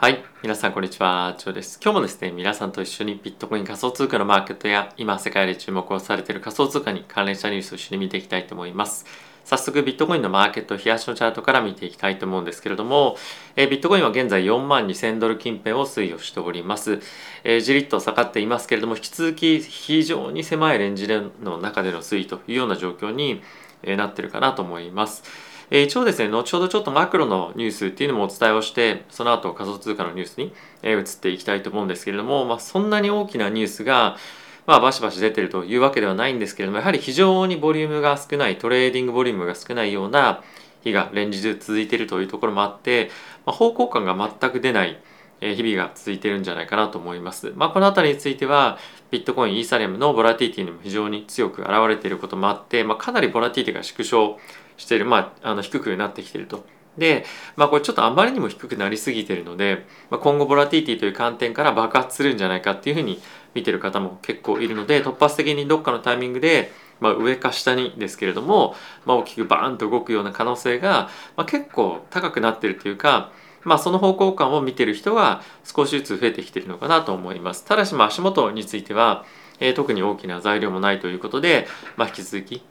はい、皆さんこんにちは、チョウです。今日もですね、皆さんと一緒にビットコイン仮想通貨のマーケットや今世界で注目をされている仮想通貨に関連したニュースを一緒に見ていきたいと思います。早速ビットコインのマーケット日足のチャートから見ていきたいと思うんですけれども、ビットコインは現在$42,000近辺を推移をしております。じりっと下がっていますけれども、引き続き非常に狭いレンジの中での推移というような状況になっているかなと思います。一応ですね、後ほどちょっとマクロのニュースっていうのもお伝えをして、その後仮想通貨のニュースに移っていきたいと思うんですけれども、そんなに大きなニュースが、バシバシ出てるというわけではないんですけれども、やはり非常にボリュームが少ない、トレーディングボリュームが少ないような日が連日続いているというところもあって、方向感が全く出ない日々が続いているんじゃないかなと思います。このあたりについては、ビットコイン、イーサリアムのボラティティにも非常に強く現れていることもあって、かなりボラティティが縮小している、低くなってきていると。で、これちょっとあまりにも低くなりすぎているので、今後ボラティティという観点から爆発するんじゃないかっていうふうに見てる方も結構いるので、突発的にどっかのタイミングで、上か下にですけれども、大きくバーンと動くような可能性が、結構高くなっているというか、その方向感を見ている人が少しずつ増えてきているのかなと思います。ただし足元については、特に大きな材料もないということで、引き続き、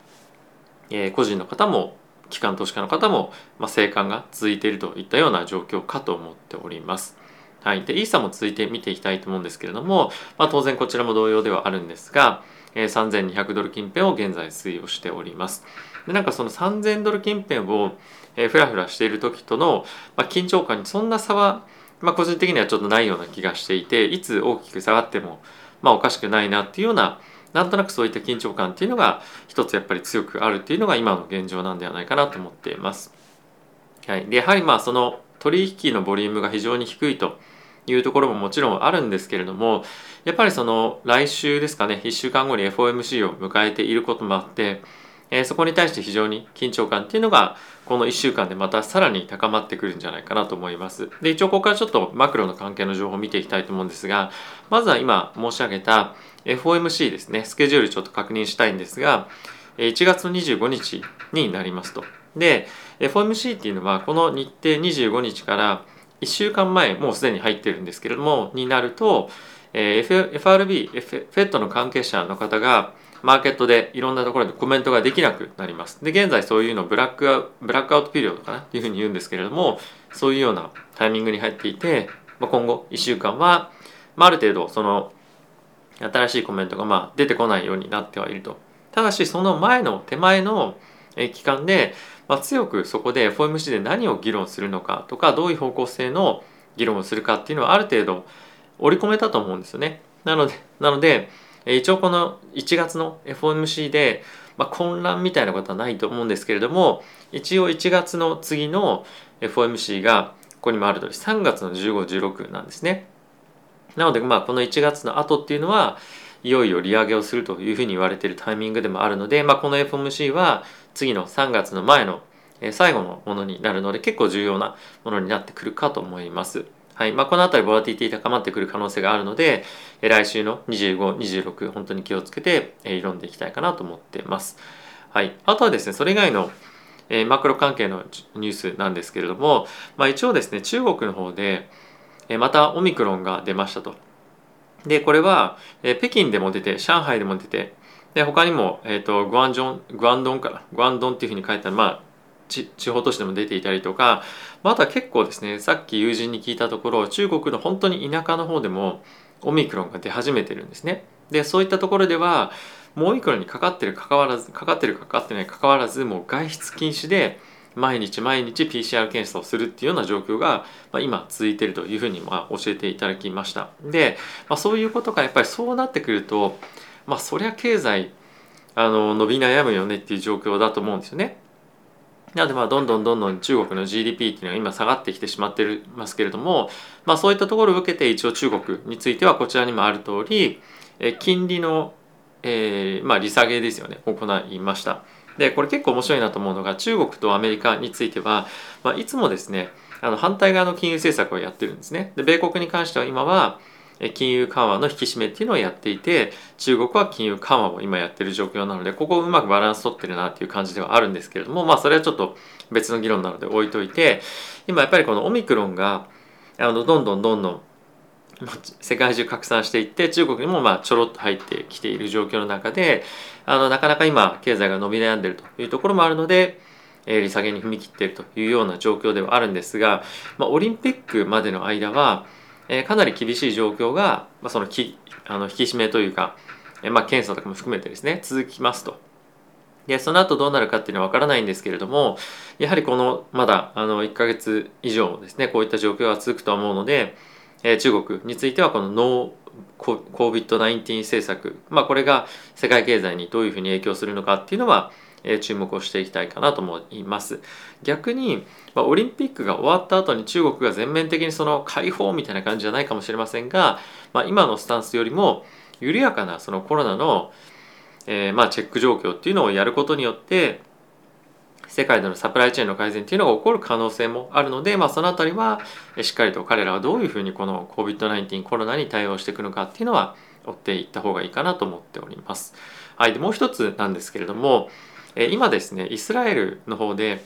個人の方も機関投資家の方も、静観が続いているといったような状況かと思っております。はい、でイーサも続いて見ていきたいと思うんですけれども、当然こちらも同様ではあるんですが、$3,200近辺を現在推移をしております。でその$3,000近辺をフラフラしている時との、緊張感にそんな差は、個人的にはちょっとないような気がしていて、いつ大きく下がっても、おかしくないなっていうような、なんとなくそういった緊張感っていうのが一つやっぱり強くあるっていうのが今の現状なんではないかなと思っています。はい、でやはりその取引のボリュームが非常に低いというところももちろんあるんですけれども、やっぱりその来週ですかね、1週間後に FOMC を迎えていることもあって、そこに対して非常に緊張感っていうのがこの1週間でまたさらに高まってくるんじゃないかなと思います。で一応ここからちょっとマクロの関係の情報を見ていきたいと思うんですが、まずは今申し上げた FOMC ですね、スケジュールちょっと確認したいんですが、1月の25日になりますと。で FOMC っていうのはこの日程25日から1週間前もうすでに入ってるんですけれどもになると、FRB、FED の関係者の方がマーケットでいろんなところでコメントができなくなります。で、現在そういうのをブラックアウトピリオドかなっていうふうに言うんですけれども、そういうようなタイミングに入っていて、今後1週間は、ある程度その新しいコメントが出てこないようになってはいると。ただしその前の手前の期間で、強くそこで FOMC で何を議論するのかとか、どういう方向性の議論をするかっていうのはある程度織り込めたと思うんですよね。なので一応この1月の FOMC で、混乱みたいなことはないと思うんですけれども、一応1月の次の FOMC がここにもある通り3月の15、16なんですね。なのでこの1月の後っていうのはいよいよ利上げをするというふうに言われているタイミングでもあるので、この FOMC は次の3月の前の最後のものになるので結構重要なものになってくるかと思います。はい、このあたりボラティティ高まってくる可能性があるので、来週の25、26本当に気をつけて挑んでいきたいかなと思っています。はい、あとはですね、それ以外のマクロ関係のニュースなんですけれども、一応ですね、中国の方でまたオミクロンが出ましたと。でこれは北京でも出て、上海でも出て、で他にもグアンドンっていうふうに書いてある地方都市でも出ていたりとか、また結構ですね、さっき友人に聞いたところ、中国の本当に田舎の方でもオミクロンが出始めてるんですね。でそういったところではもうオミクロンにかかってないかかわらずもう外出禁止で毎日 PCR 検査をするっていうような状況が、今続いているというふうに教えていただきました。で、そういうことがやっぱりそうなってくると、そりゃ経済伸び悩むよねっていう状況だと思うんですよね。なのでどんどん中国の GDP っていうのが今下がってきてしまっていますけれども、そういったところを受けて一応中国についてはこちらにもある通り、金利の、利下げですよね、行いました。でこれ結構面白いなと思うのが、中国とアメリカについては、いつもですね反対側の金融政策をやってるんですね。で米国に関しては今は金融緩和の引き締めっていうのをやっていて、中国は金融緩和を今やってる状況なので、ここをうまくバランス取ってるなっていう感じではあるんですけれども、それはちょっと別の議論なので置いといて、今やっぱりこのオミクロンがどんどん世界中拡散していって、中国にもちょろっと入ってきている状況の中で、なかなか今経済が伸び悩んでいるというところもあるので、利下げに踏み切っているというような状況ではあるんですが、オリンピックまでの間はかなり厳しい状況が、その引き締めというか、検査とかも含めてですね、続きますと。でその後どうなるかっていうのは分からないんですけれども、やはりこのまだ1ヶ月以上ですね、こういった状況が続くとは思うので、中国についてはこのノー COVID-19 政策、これが世界経済にどういうふうに影響するのかっていうのは注目をしていきたいかなと思います。逆にオリンピックが終わった後に中国が全面的にその解放みたいな感じじゃないかもしれませんが、今のスタンスよりも緩やかなそのコロナのチェック状況っていうのをやることによって、世界でのサプライチェーンの改善っていうのが起こる可能性もあるので、そのあたりはしっかりと彼らはどういうふうにこの COVID-19 コロナに対応していくのかっていうのは追っていった方がいいかなと思っております。はい、でもう一つなんですけれども、今ですね、イスラエルの方で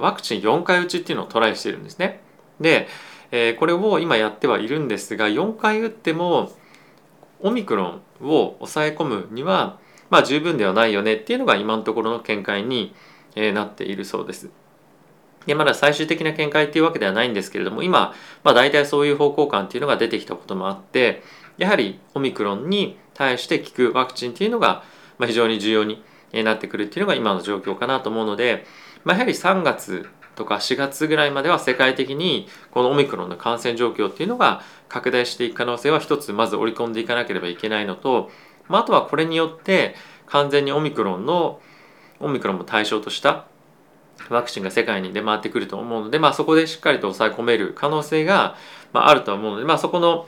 ワクチン4回打ちっていうのをトライしているんですね。でこれを今やってはいるんですが、4回打ってもオミクロンを抑え込むには十分ではないよねっていうのが今のところの見解になっているそうです。でまだ最終的な見解っていうわけではないんですけれども、今大体そういう方向感っていうのが出てきたこともあって、やはりオミクロンに対して効くワクチンっていうのが非常に重要になってくるっていうのが今の状況かなと思うので、やはり3月とか4月ぐらいまでは世界的にこのオミクロンの感染状況っていうのが拡大していく可能性は一つまず織り込んでいかなければいけないのと、あとはこれによって完全にオミクロンも対象としたワクチンが世界に出回ってくると思うので、そこでしっかりと抑え込める可能性があるとは思うので、そこの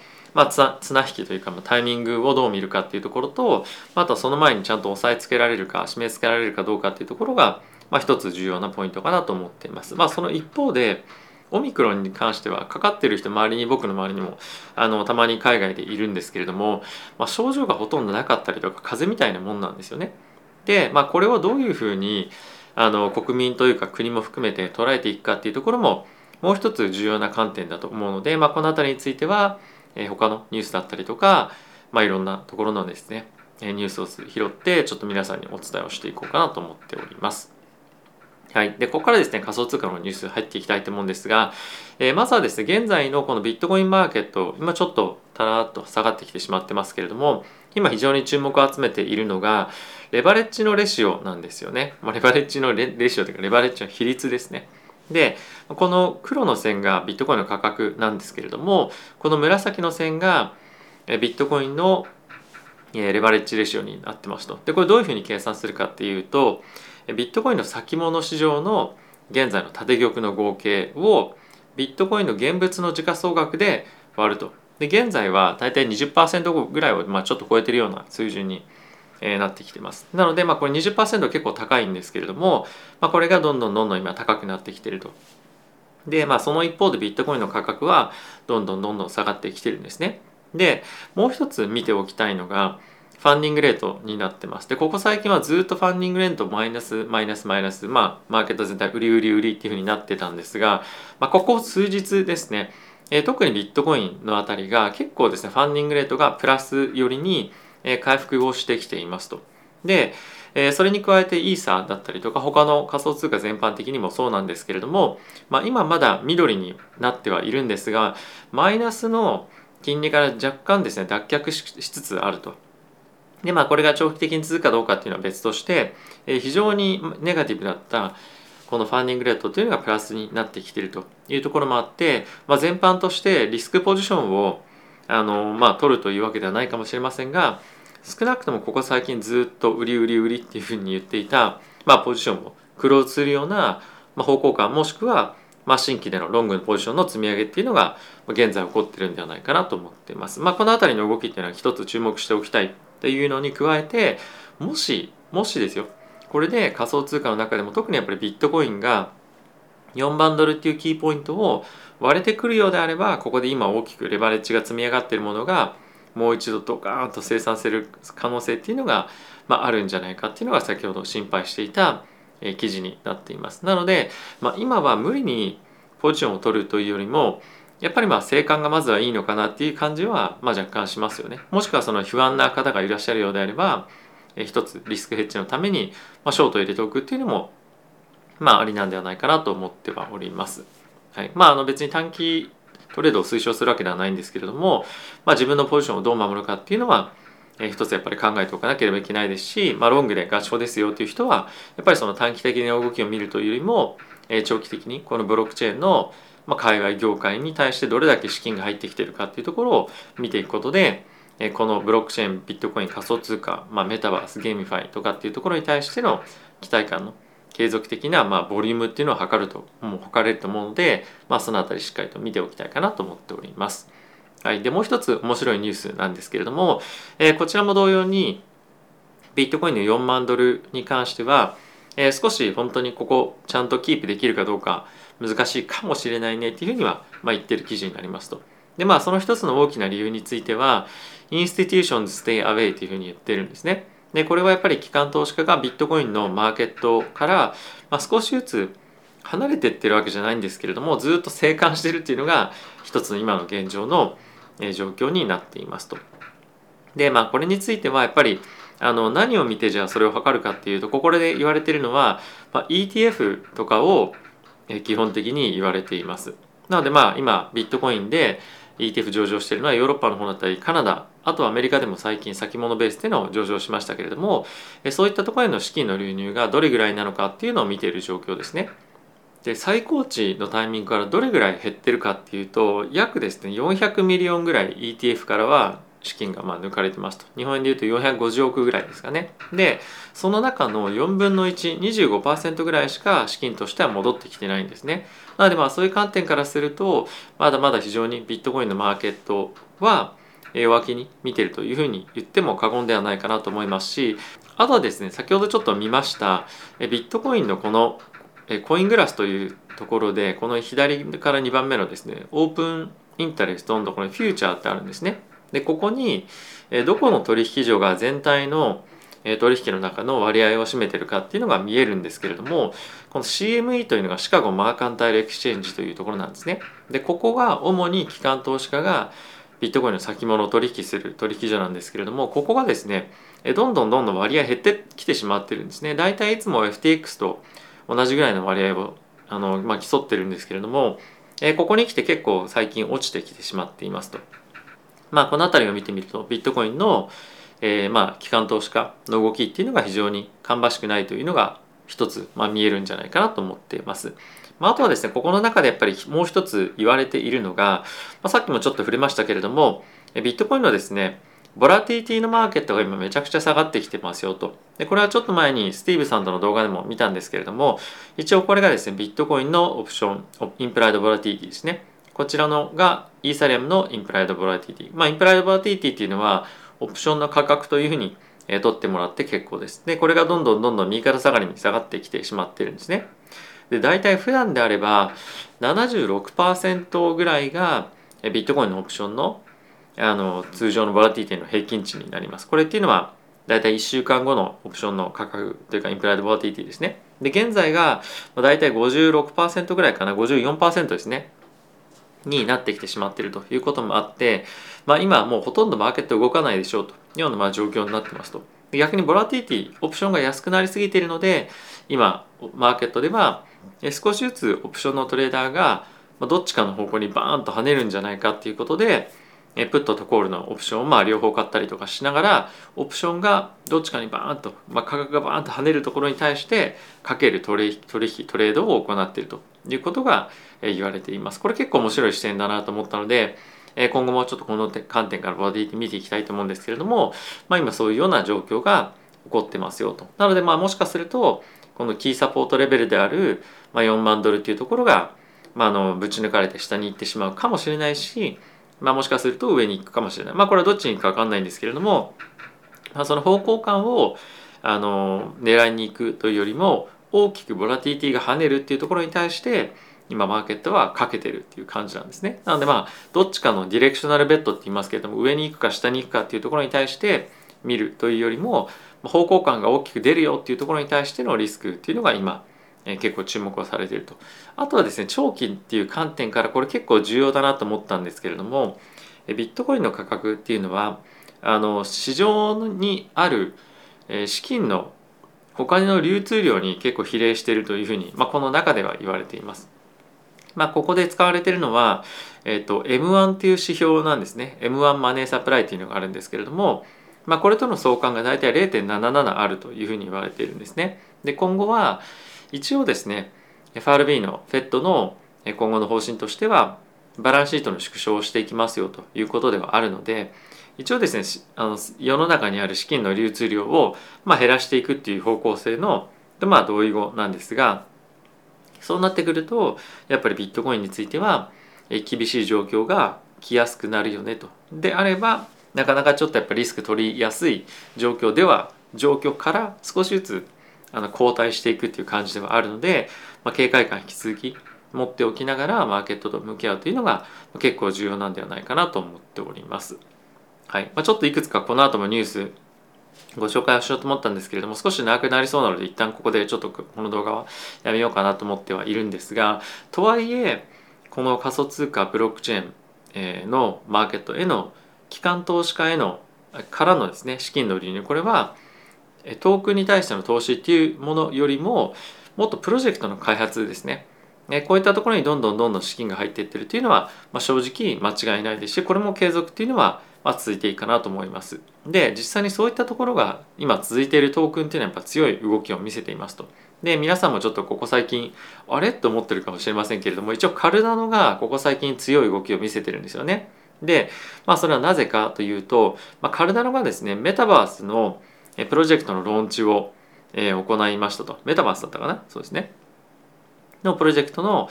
綱引きというかタイミングをどう見るかっていうところと、あとはその前にちゃんと押さえつけられるか締めつけられるかどうかっていうところが一つ重要なポイントかなと思っています。その一方でオミクロンに関してはかかっている人、僕の周りにもたまに海外でいるんですけれども、症状がほとんどなかったりとか風邪みたいなもんなんですよね。で、これをどういうふうに国民というか国も含めて捉えていくかっていうところももう一つ重要な観点だと思うので、このあたりについては他のニュースだったりとか、いろんなところのですねニュースを拾ってちょっと皆さんにお伝えをしていこうかなと思っております。はい、でここからですね、仮想通貨のニュース入っていきたいと思うんですが、まずはですね、現在のこのビットコインマーケット、今ちょっとタラーっと下がってきてしまってますけれども、今非常に注目を集めているのがレバレッジのレシオなんですよね。レバレッジのレシオというかレバレッジの比率ですね。でこの黒の線がビットコインの価格なんですけれども、この紫の線がビットコインのレバレッジレシオになってますと。でこれどういうふうに計算するかっていうと、ビットコインの先物市場の現在の縦玉の合計をビットコインの現物の時価総額で割ると。で現在は大体 20% ぐらいをちょっと超えてるような水準になってきてます。なのでこれ 20% は結構高いんですけれども、これがどんどん今高くなってきてると。でその一方でビットコインの価格はどんどん下がってきてるんですね。でもう一つ見ておきたいのがファンディングレートになってます。でここ最近はずっとファンディングレートマイナス、マーケット全体売りっていう風になってたんですが、ここ数日ですね、特にビットコインのあたりが結構ですね、ファンディングレートがプラス寄りに回復をしてきていますと。でそれに加えてイーサーだったりとか他の仮想通貨全般的にもそうなんですけれども、今まだ緑になってはいるんですが、マイナスの金利から若干ですね脱却しつつあると。でこれが長期的に続くかどうかっていうのは別として、非常にネガティブだったこのファンディングレートというのがプラスになってきているというところもあって、全般としてリスクポジションを取るというわけではないかもしれませんが、少なくともここ最近ずっと売りっていうふうに言っていた、ポジションをクローズするような方向感、もしくは新規でのロングのポジションの積み上げっていうのが現在起こってるんではないかなと思っています。このあたりの動きっていうのは一つ注目しておきたいっていうのに加えて、もしですよ、これで仮想通貨の中でも特にやっぱりビットコインが4番ドルっていうキーポイントを割れてくるようであれば、ここで今大きくレバレッジが積み上がっているものがもう一度ドカーンと生産する可能性っていうのが、あるんじゃないかっていうのが先ほど心配していた記事になっています。なので、今は無理にポジションを取るというよりも、やっぱりまあ静観がまずはいいのかなっていう感じはまあ若干しますよね。もしくはその不安な方がいらっしゃるようであれば、一つリスクヘッジのためにショートを入れておくっていうのもまあありなんではないかなと思ってはおります。はい、まあ別に短期トレードを推奨するわけではないんですけれども、まあ、自分のポジションをどう守るかっていうのは一つやっぱり考えておかなければいけないですし、まあ、ロングで合唱ですよっていう人はやっぱりその短期的な動きを見るというよりも長期的にこのブロックチェーンの海外業界に対してどれだけ資金が入ってきているかっていうところを見ていくことで、このブロックチェーン、ビットコイン、仮想通貨、まあ、メタバース、ゲーミファイとかっていうところに対しての期待感の継続的なまあボリュームっていうのを測れると思うので、まあ、そのあたりしっかりと見ておきたいかなと思っております。はい、でもう一つ面白いニュースなんですけれども、こちらも同様にビットコインの4万ドルに関しては、少し本当にここちゃんとキープできるかどうか難しいかもしれないねっていうふうにはまあ言ってる記事になりますと。でまあその一つの大きな理由についてはインスティテューションズステイアウェイというふうに言ってるんですね。でこれはやっぱり機関投資家がビットコインのマーケットから、まあ、少しずつ離れてってるわけじゃないんですけれども、ずっと静観してるっていうのが一つの今の現状の状況になっていますと。でまあこれについてはやっぱり何を見てじゃあそれを測るかっていうと、これで言われているのは、まあ、ETF とかを基本的に言われています。なのでまあ今ビットコインで ETF 上場しているのはヨーロッパの方だったりカナダ、あとはアメリカでも最近先物ベースでの上場しましたけれども、そういったところへの資金の流入がどれぐらいなのかっていうのを見ている状況ですね。で最高値のタイミングからどれぐらい減ってるかっていうと、約ですね400ミリオンぐらい ETF からは資金がまあ抜かれてますと。日本円でいうと450億ぐらいですかね。でその中の4分の 125% ぐらいしか資金としては戻ってきてないんですね。なのでまあそういう観点からすると、まだまだ非常にビットコインのマーケットは弱気に見てるというふうに言っても過言ではないかなと思いますし、あとはですね、先ほどちょっと見ましたビットコインのこのコイングラスというところで、この左から2番目のですねオープンインタレストのところにフューチャーってあるんですね。でここにどこの取引所が全体の取引の中の割合を占めてるかっていうのが見えるんですけれども、この CME というのがシカゴマーカンタイルエクスチェンジというところなんですね。でここが主に機関投資家がビットコインの先物を取引する取引所なんですけれども、ここがですねどんどん割合減ってきてしまってるんですね。だいたいいつも FTX と同じぐらいの割合をまあ、競ってるんですけれども、ここに来て結構最近落ちてきてしまっていますと。まあ、この辺りを見てみるとビットコインの、まあ機関投資家の動きっていうのが非常に芳しくないというのが一つ、まあ、見えるんじゃないかなと思っています。まあ、あとはですね、ここの中でやっぱりもう一つ言われているのが、まあ、さっきもちょっと触れましたけれども、ビットコインのですねボラティティのマーケットが今めちゃくちゃ下がってきてますよと。でこれはちょっと前にスティーブさんとの動画でも見たんですけれども、一応これがですねビットコインのオプションインプライドボラティティですね。こちらのがイーサリアムのインプライドボラティティ、まあインプライドボラティティっていうのはオプションの価格というふうに取ってもらって結構です。でこれがどんどん右肩下がりに下がってきてしまってるんですね。で大体普段であれば 76% ぐらいがビットコインのオプションの通常のボラティティの平均値になります。これっていうのはだいたい1週間後のオプションの価格というかインプライドボラティティですね。で現在がだいたい 56% ぐらいかな、54% ですねになってきてしまっているということもあって、まあ、今はもうほとんどマーケット動かないでしょうというようなまあ状況になってますと。逆にボラティティオプションが安くなりすぎているので、今マーケットでは少しずつオプションのトレーダーがどっちかの方向にバーンと跳ねるんじゃないかということで、プットとコールのオプションをまあ両方買ったりとかしながら、オプションがどっちかにバーンと、まあ、価格がバーンと跳ねるところに対してかけるトレードを行っているということが言われています。これ結構面白い視点だなと思ったので、今後もちょっとこの観点からボラティティ見ていきたいと思うんですけれども、まあ、今そういうような状況が起こってますよと。なのでまあもしかするとこのキーサポートレベルである4万ドルというところがぶち抜かれて下に行ってしまうかもしれないし、まあ、もしかすると上に行くかもしれない。まあ、これはどっちに行くか分かんないんですけれども、その方向感を狙いに行くというよりも大きくボラティティが跳ねるっていうところに対して今マーケットはかけてるっていう感じなんですね。なのでまあどっちかのディレクショナルベッドって言いますけれども、上に行くか下に行くかっていうところに対して見るというよりも、方向感が大きく出るよっていうところに対してのリスクっていうのが今結構注目をされていると。あとはですね、長期っていう観点からこれ結構重要だなと思ったんですけれども、ビットコインの価格っていうのは市場にある資金のお金の流通量に結構比例しているというふうに、この中では言われています。ここで使われているのは、M1 という指標なんですね。M1 マネーサプライというのがあるんですけれども、これとの相関が大体 0.77 あるというふうに言われているんですね。で、今後は一応ですね、FRB の FED の今後の方針としては、バランスシートの縮小をしていきますよということではあるので、一応ですね、世の中にある資金の流通量を減らしていくっていう方向性の同意語なんですが、そうなってくるとやっぱりビットコインについては厳しい状況が来やすくなるよねと。であればなかなかちょっとやっぱりリスク取りやすい状況から少しずつ後退していくっていう感じではあるので、警戒感引き続き持っておきながらマーケットと向き合うというのが結構重要なんではないかなと思っております。はい、ちょっといくつかこの後もニュースご紹介をしようと思ったんですけれども、少し長くなりそうなので一旦ここでちょっとこの動画はやめようかなと思ってはいるんですが、とはいえこの仮想通貨ブロックチェーンのマーケットへの機関投資家からのですね、資金の流入、これはトークンに対しての投資っていうものよりももっとプロジェクトの開発ですね、こういったところにどんどん資金が入っていってるというのは、正直間違いないですし、これも継続っていうのは続いていいかなと思います。で、実際にそういったところが今続いているトークンっていうのはやっぱ強い動きを見せていますと。で、皆さんもちょっとここ最近あれと思ってるかもしれませんけれども、一応カルダノがここ最近強い動きを見せてるんですよね。で、それはなぜかというと、カルダノがですね、メタバースのプロジェクトのローンチを行いましたと。メタバースだったかな、そうですねのプロジェクトの、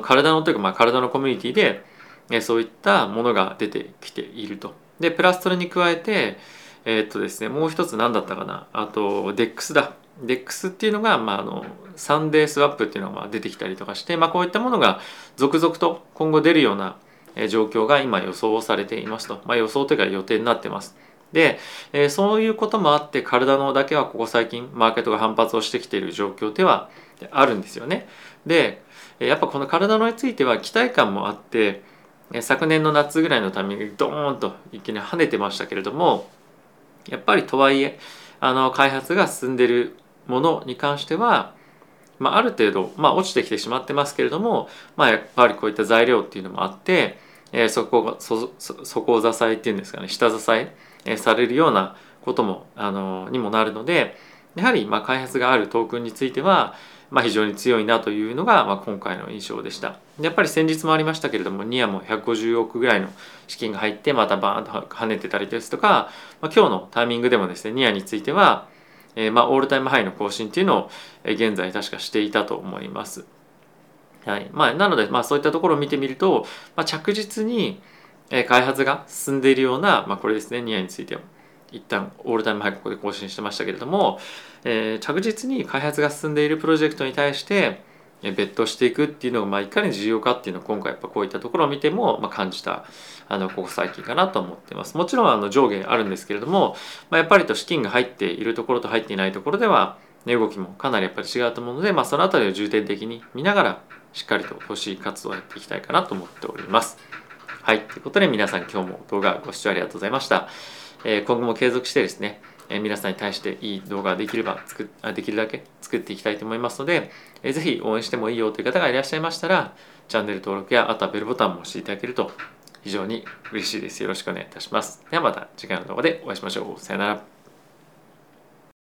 カルダノというか、カルダノコミュニティでそういったものが出てきていると。で、プラスそれに加えて、もう一つ何だったかな、あと DEX だ。DEX っていうのが、サンデースワップっていうのが出てきたりとかして、こういったものが続々と今後出るような状況が今予想されていますと。予想というか予定になってます。で、そういうこともあってカルダノだけはここ最近マーケットが反発をしてきている状況ではあるんですよね。で、やっぱこのカルダノについては期待感もあって、昨年の夏ぐらいのタイミングでドーンと一気に跳ねてましたけれども、やっぱりとはいえ開発が進んでいるものに関しては、ある程度、落ちてきてしまってますけれども、やっぱりこういった材料っていうのもあって、そこを支えっていうんですかね、下支えされるようなこともにもなるので、やはり開発があるトークンについては非常に強いなというのが今回の印象でした。やっぱり先日もありましたけれども、ニアも150億ぐらいの資金が入ってまたバーンと跳ねてたりですとか、今日のタイミングでもですね、ニアについてはオールタイムハイの更新というのを現在確かしていたと思います。はい、なのでそういったところを見てみると、着実に開発が進んでいるような、これですね、ニアについては一旦オールタイムハイここで更新してましたけれども、着実に開発が進んでいるプロジェクトに対して別途していくっていうのがいかに重要かっていうのを今回やっぱこういったところを見ても感じたここ最近かなと思ってます。もちろん上下あるんですけれども、やっぱり資金が入っているところと入っていないところでは動きもかなりやっぱり違うと思うので、そのあたりを重点的に見ながらしっかりと投資活動をやっていきたいかなと思っております。はい、ということで皆さん今日も動画ご視聴ありがとうございました。今後も継続してですね、皆さんに対していい動画ができるだけ作っていきたいと思いますので、ぜひ応援してもいいよという方がいらっしゃいましたら、チャンネル登録やあとはベルボタンも押していただけると非常に嬉しいです。よろしくお願いいたします。ではまた次回の動画でお会いしましょう。さよなら。